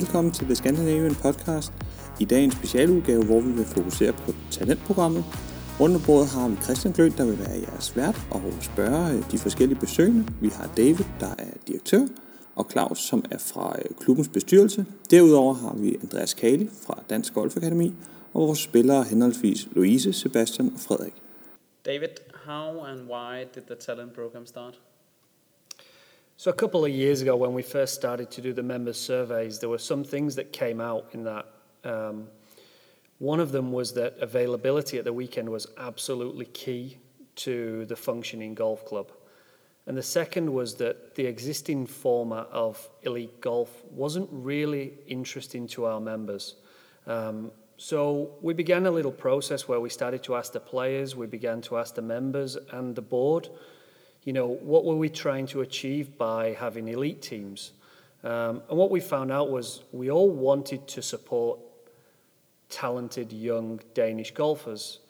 Velkommen til The Scandinavian Podcast. I dag en specialudgave, hvor vi vil fokusere på talentprogrammet. Rundt om bordet har vi Christian Gløn, der vil være jeres vært og spørge de forskellige besøgende. Vi har David, der er direktør, og Claus, som er fra klubbens bestyrelse. Derudover har vi Andreas Kali fra Dansk Golf Akademi, og vores spillere henholdsvis Louise, Sebastian og Frederik. David, how and why did the talent program start? So a couple of years ago, when we first started to do the members' surveys, there were some things that came out in that. One of them was that availability at the weekend was absolutely key to the functioning golf club. And the second was that the existing format of elite golf wasn't really interesting to our members. So we began a little process where we started to ask the players, we began to ask the members and the board, you know, what were we trying to achieve by having elite teams? And what we found out was we all wanted to support talented young Danish golfers,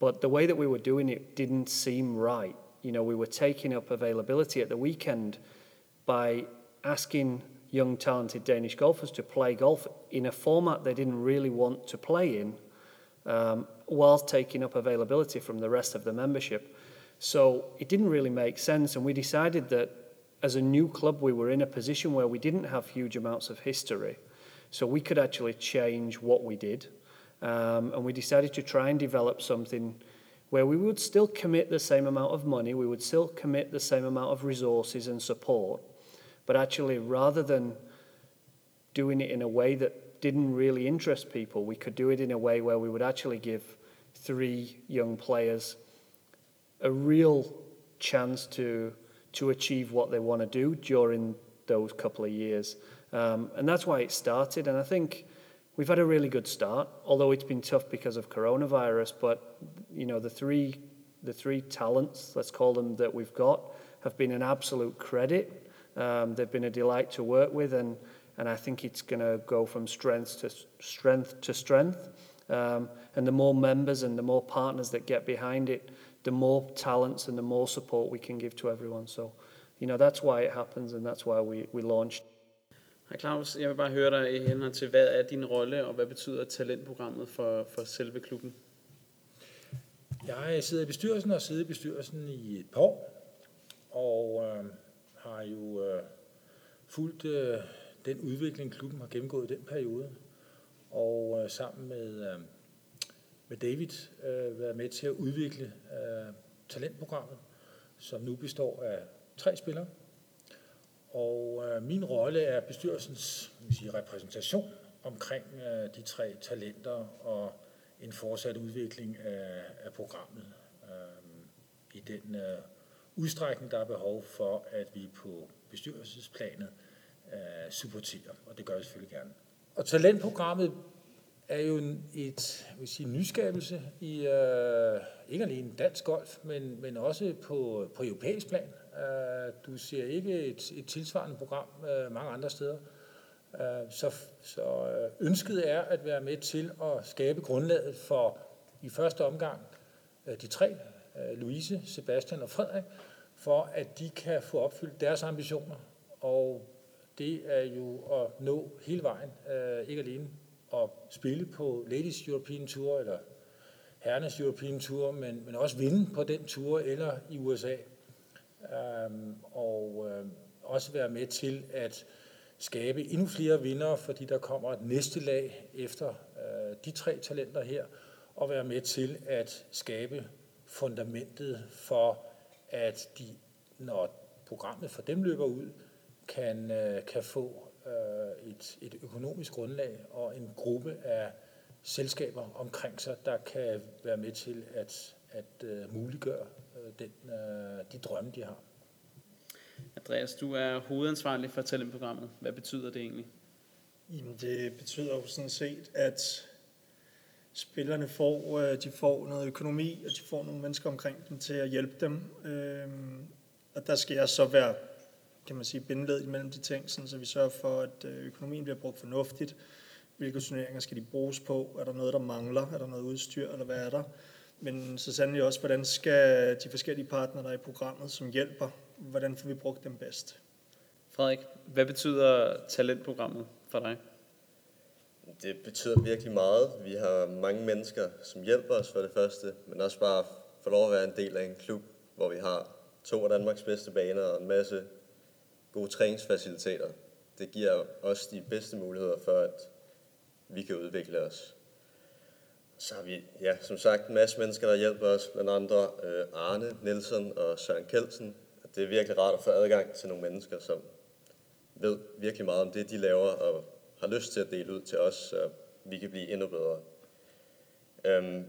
but the way that we were doing it didn't seem right. You know, we were taking up availability at the weekend by asking young talented Danish golfers to play golf in a format they didn't really want to play in, whilst taking up availability from the rest of the membership. So it didn't really make sense, and we decided that as a new club we were in a position where we didn't have huge amounts of history, so we could actually change what we did, and we decided to try and develop something where we would still commit the same amount of money, we would still commit the same amount of resources and support, but actually rather than doing it in a way that didn't really interest people, we could do it in a way where we would actually give 3 young players a real chance to achieve what they want to do during those couple of years. And that's why it started. And I think we've had a really good start, although it's been tough because of coronavirus. But, you know, the three talents, let's call them, that we've got have been an absolute credit. They've been a delight to work with. And I think it's going to go from strength to strength to strength. And the more members and the more partners that get behind it, the more talents and the more support we can give to everyone. So, you know, that's why it happens, and that's why we launched. Hej Claus, jeg vil bare høre dig i henhold til, hvad er din rolle, og hvad betyder talentprogrammet for selve klubben? Jeg sidder i bestyrelsen, og sidder i bestyrelsen i et par år, og har jo fulgt den udvikling, klubben har gennemgået i den periode, og sammen med David været med til at udvikle talentprogrammet, som nu består af 3 spillere. Og min rolle er bestyrelsens repræsentation omkring de 3 talenter og en fortsat udvikling af programmet i den udstrækning, der er behov for, at vi på bestyrelsesplanet supporterer, og det gør vi selvfølgelig gerne. Og talentprogrammet er jo en nyskabelse i ikke alene dansk golf, men også på europæisk plan. Du ser ikke et tilsvarende program mange andre steder. Så ønsket er at være med til at skabe grundlaget for i første omgang de 3, Louise, Sebastian og Frederik, for at de kan få opfyldt deres ambitioner. Og det er jo at nå hele vejen, ikke alene at spille på Ladies European Tour eller Herrenes European Tour, men også vinde på den tur eller i USA. Også være med til at skabe endnu flere vindere, fordi der kommer et næste lag efter de 3 talenter her, og være med til at skabe fundamentet for, at de, når programmet for dem løber ud, kan få et økonomisk grundlag og en gruppe af selskaber omkring sig, der kan være med til at muliggøre de drømme, de har. Andreas, du er hovedansvarlig for talentprogrammet. Hvad betyder det egentlig? Jamen, det betyder jo sådan set, at spillerne får noget økonomi, og de får nogle mennesker omkring dem til at hjælpe dem. Og der skal jeg så være, kan man sige, bindeleddet mellem de ting, så vi sørger for, at økonomien bliver brugt fornuftigt. Hvilke turneringer skal de bruges på? Er der noget, der mangler? Er der noget udstyr, eller hvad er der? Men så sandelig også, hvordan skal de forskellige partnere, der er i programmet, som hjælper, hvordan får vi brugt dem bedst? Frederik, hvad betyder talentprogrammet for dig? Det betyder virkelig meget. Vi har mange mennesker, som hjælper os for det første, men også bare få lov at være en del af en klub, hvor vi har 2 af Danmarks bedste baner og en masse gode træningsfaciliteter. Det giver os de bedste muligheder for, at vi kan udvikle os. Så har vi, ja, som sagt, en masse mennesker, der hjælper os, blandt andre Arne Nielsen og Søren Kjeldsen. Det er virkelig rart at få adgang til nogle mennesker, som ved virkelig meget om det, de laver, og har lyst til at dele ud til os, så vi kan blive endnu bedre.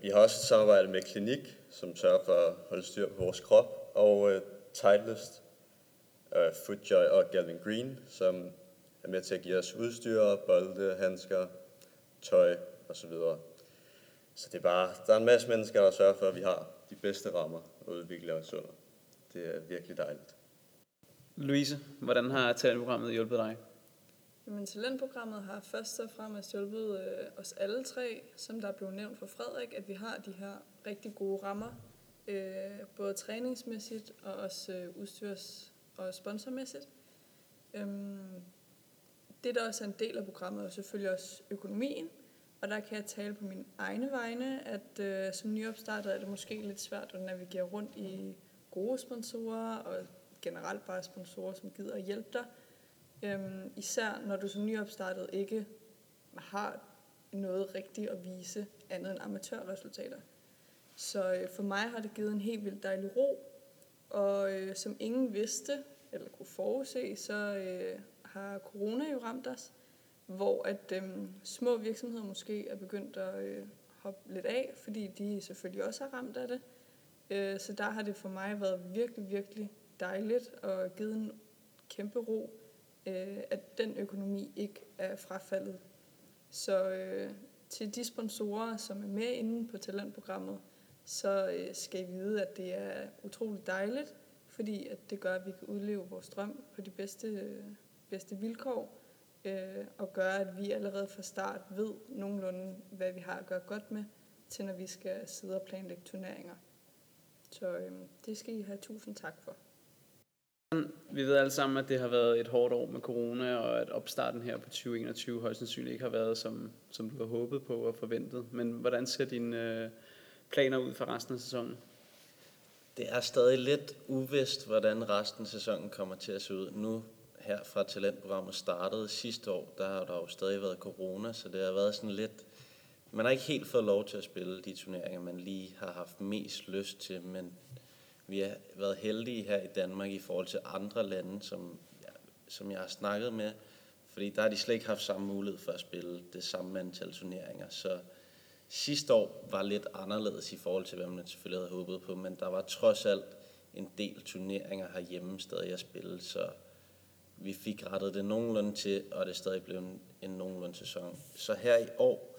Vi har også et samarbejde med Klinik, som sørger for at holde styr på vores krop, og Titleist, Footjoy og Galvin Green, som er med til at give os udstyr, bolde, handsker, tøj osv. Så det er bare, der er en masse mennesker, der sørger for, at vi har de bedste rammer at udvikle os under. Det er virkelig dejligt. Louise, hvordan har talentprogrammet hjulpet dig? Jamen, talentprogrammet har først og fremmest hjulpet os alle tre, som der blev nævnt for Frederik, at vi har de her rigtig gode rammer, både træningsmæssigt og også udstyrs- og sponsormæssigt. Det, der også er en del af programmet, er selvfølgelig også økonomien, og der kan jeg tale på mine egne vegne, at som nyopstartet er det måske lidt svært at navigere rundt i gode sponsorer, og generelt bare sponsorer, som gider at hjælpe dig. Især når du som nyopstartet ikke har noget rigtigt at vise andet end amatørresultater. Så for mig har det givet en helt vildt dejlig ro, og som ingen vidste eller kunne forudse, så har corona jo ramt os, hvor at små virksomheder måske er begyndt at hoppe lidt af, fordi de selvfølgelig også har ramt af det. Så der har det for mig været virkelig, virkelig dejligt og givet en kæmpe ro, at den økonomi ikke er frafaldet. Så til de sponsorer, som er med inde på talentprogrammet, så skal I vide, at det er utroligt dejligt, fordi at det gør, at vi kan udleve vores drøm på de bedste vilkår, og gør, at vi allerede fra start ved nogenlunde, hvad vi har at gøre godt med, til når vi skal sidde og planlægge turneringer. Så det skal I have tusind tak for. Vi ved alle sammen, at det har været et hårdt år med corona, og at opstarten her på 2021 højst sandsynligt ikke har været, som du har håbet på og forventet. Men hvordan ser dine planer ud for resten af sæsonen? Det er stadig lidt uvist, hvordan resten af sæsonen kommer til at se ud. Nu her fra talentprogrammet startede sidste år, der har der jo stadig været corona, så det har været sådan lidt... Man har ikke helt fået lov til at spille de turneringer, man lige har haft mest lyst til, men vi har været heldige her i Danmark i forhold til andre lande, som jeg har snakket med, fordi der har de slet ikke haft samme mulighed for at spille det samme antal turneringer. Så sidste år var lidt anderledes i forhold til, hvad man selvfølgelig havde håbet på, men der var trods alt en del turneringer herhjemme stadig at spille, så vi fik rettet det nogenlunde til, og det stadig blev en nogenlunde sæson. Så her i år,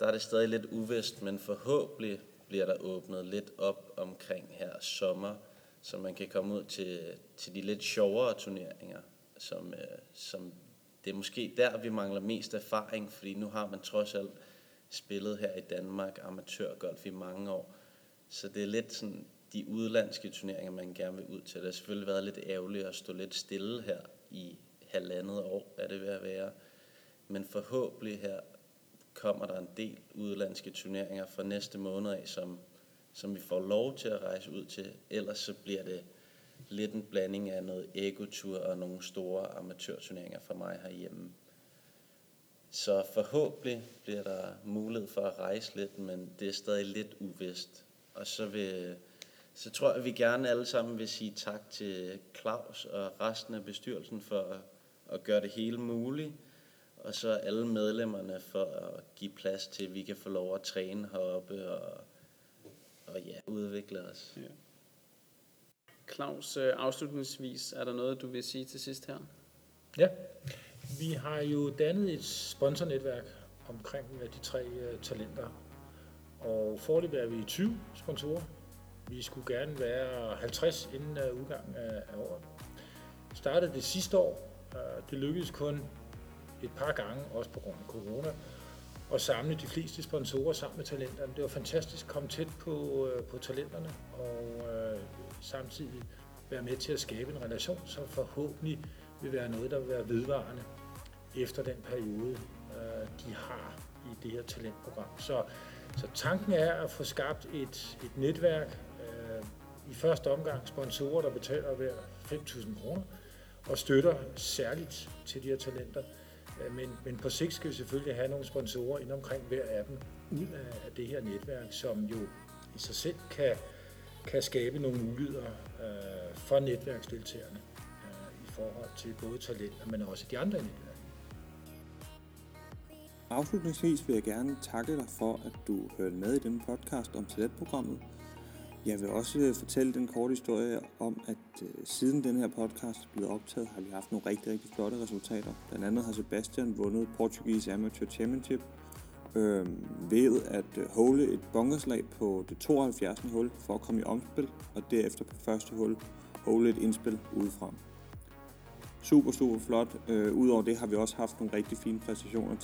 der er det stadig lidt uvist, men forhåbentlig bliver der åbnet lidt op omkring her sommer, så man kan komme ud til de lidt sjovere turneringer, som det er måske der, vi mangler mest erfaring, fordi nu har man trods alt spillet her i Danmark amatørgolf i mange år. Så det er lidt sådan de udlandske turneringer, man gerne vil ud til. Det har selvfølgelig været lidt ærgerligt at stå lidt stille her i 1,5 år, er det ved at være. Men forhåbentlig her kommer der en del udlandske turneringer fra næste måned af, som vi får lov til at rejse ud til. Ellers så bliver det lidt en blanding af noget ekotur og nogle store amatørturneringer fra mig herhjemme. Så forhåbentlig bliver der mulighed for at rejse lidt, men det er stadig lidt uvist. Og så tror jeg, at vi gerne alle sammen vil sige tak til Claus og resten af bestyrelsen for at gøre det hele muligt. Og så alle medlemmerne for at give plads til, at vi kan få lov at træne heroppe og ja, udvikle os. Ja. Claus, afslutningsvis, er der noget, du vil sige til sidst her? Ja, vi har jo dannet et sponsornetværk omkring de 3 talenter. Og foreløbig er vi 20 sponsorer. Vi skulle gerne være 50 inden udgangen af året. Vi startede det sidste år. Det lykkedes kun et par gange, også på grund af corona, og samle de fleste sponsorer sammen med talenterne. Det var fantastisk at komme tæt på talenterne og samtidig være med til at skabe en relation, som forhåbentlig vil være noget, der vil være vedvarende efter den periode, de har i det her talentprogram. Så tanken er at få skabt et netværk, i første omgang sponsorer, der betaler hver 5.000 kroner og støtter særligt til de her talenter. Men på sigt skal vi selvfølgelig have nogle sponsorer ind omkring hver af dem af det her netværk, som jo i sig selv kan skabe nogle muligheder for netværksdeltagerne i forhold til både talenter, men også de andre netværk. Afslutningsvis vil jeg gerne takke dig for, at du hørte med i denne podcast om talentprogrammet. Jeg vil også fortælle den korte historie om, at siden den her podcast er blevet optaget, har vi haft nogle rigtig, rigtig flotte resultater. Blandt andet har Sebastian vundet Portuguese Amateur Championship ved at holde et bunkerslag på det 72. hul for at komme i omspil, og derefter på første hul holde et indspil udefra. Super flot. Udover det har vi også haft nogle rigtig fine præstationer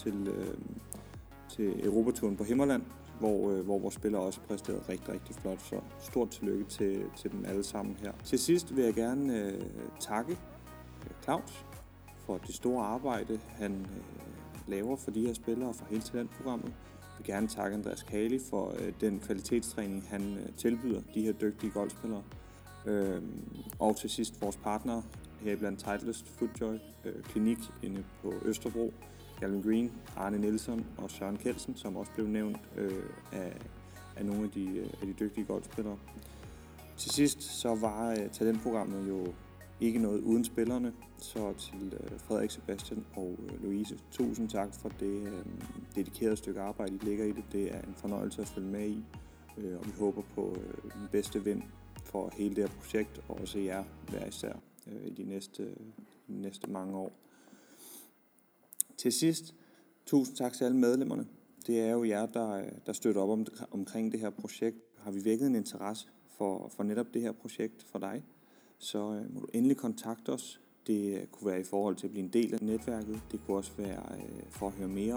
til Europaturen på Himmerland, hvor vores spillere også præsterede rigtig, rigtig flot, så stort tillykke til dem alle sammen her. Til sidst vil jeg gerne takke Claus for det store arbejde, han laver for de her spillere og for hele talentprogrammet. Jeg vil gerne takke Andreas Kali for den kvalitetstræning, han tilbyder de her dygtige golfspillere. Og til sidst vores partnere, heriblandt Titleist, Footjoy, Klinik inde på Østerbro, Galvin Green, Arne Nielsen og Søren Kjeldsen, som også blev nævnt af nogle af de dygtige golfspillere. Til sidst så var talentprogrammet jo ikke noget uden spillerne, så til Frederik, Sebastian og Louise, tusind tak for det dedikerede stykke arbejde, I lægger i det. Det er en fornøjelse at følge med i, og vi håber på den bedste vind for hele det her projekt, og også jer hver især i de næste mange år. Til sidst, tusind tak til alle medlemmerne. Det er jo jer, der støtter op omkring det her projekt. Har vi vækket en interesse for netop det her projekt for dig, så må du endelig kontakte os. Det kunne være i forhold til at blive en del af netværket. Det kunne også være for at høre mere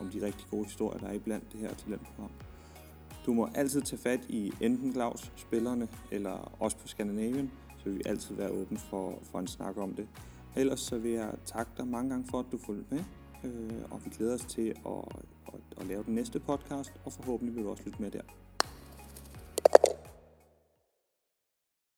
om de rigtig gode historier, der er iblandt det her talentprogram. Du må altid tage fat i enten Claus, spillerne eller os på Scandinavian, så vil vi altid være åbne for en snak om det. Ellers så vil jeg takke dig mange gange for, at du fulgte med, og vi glæder os til at lave den næste podcast, og forhåbentlig vil du også lytte med der.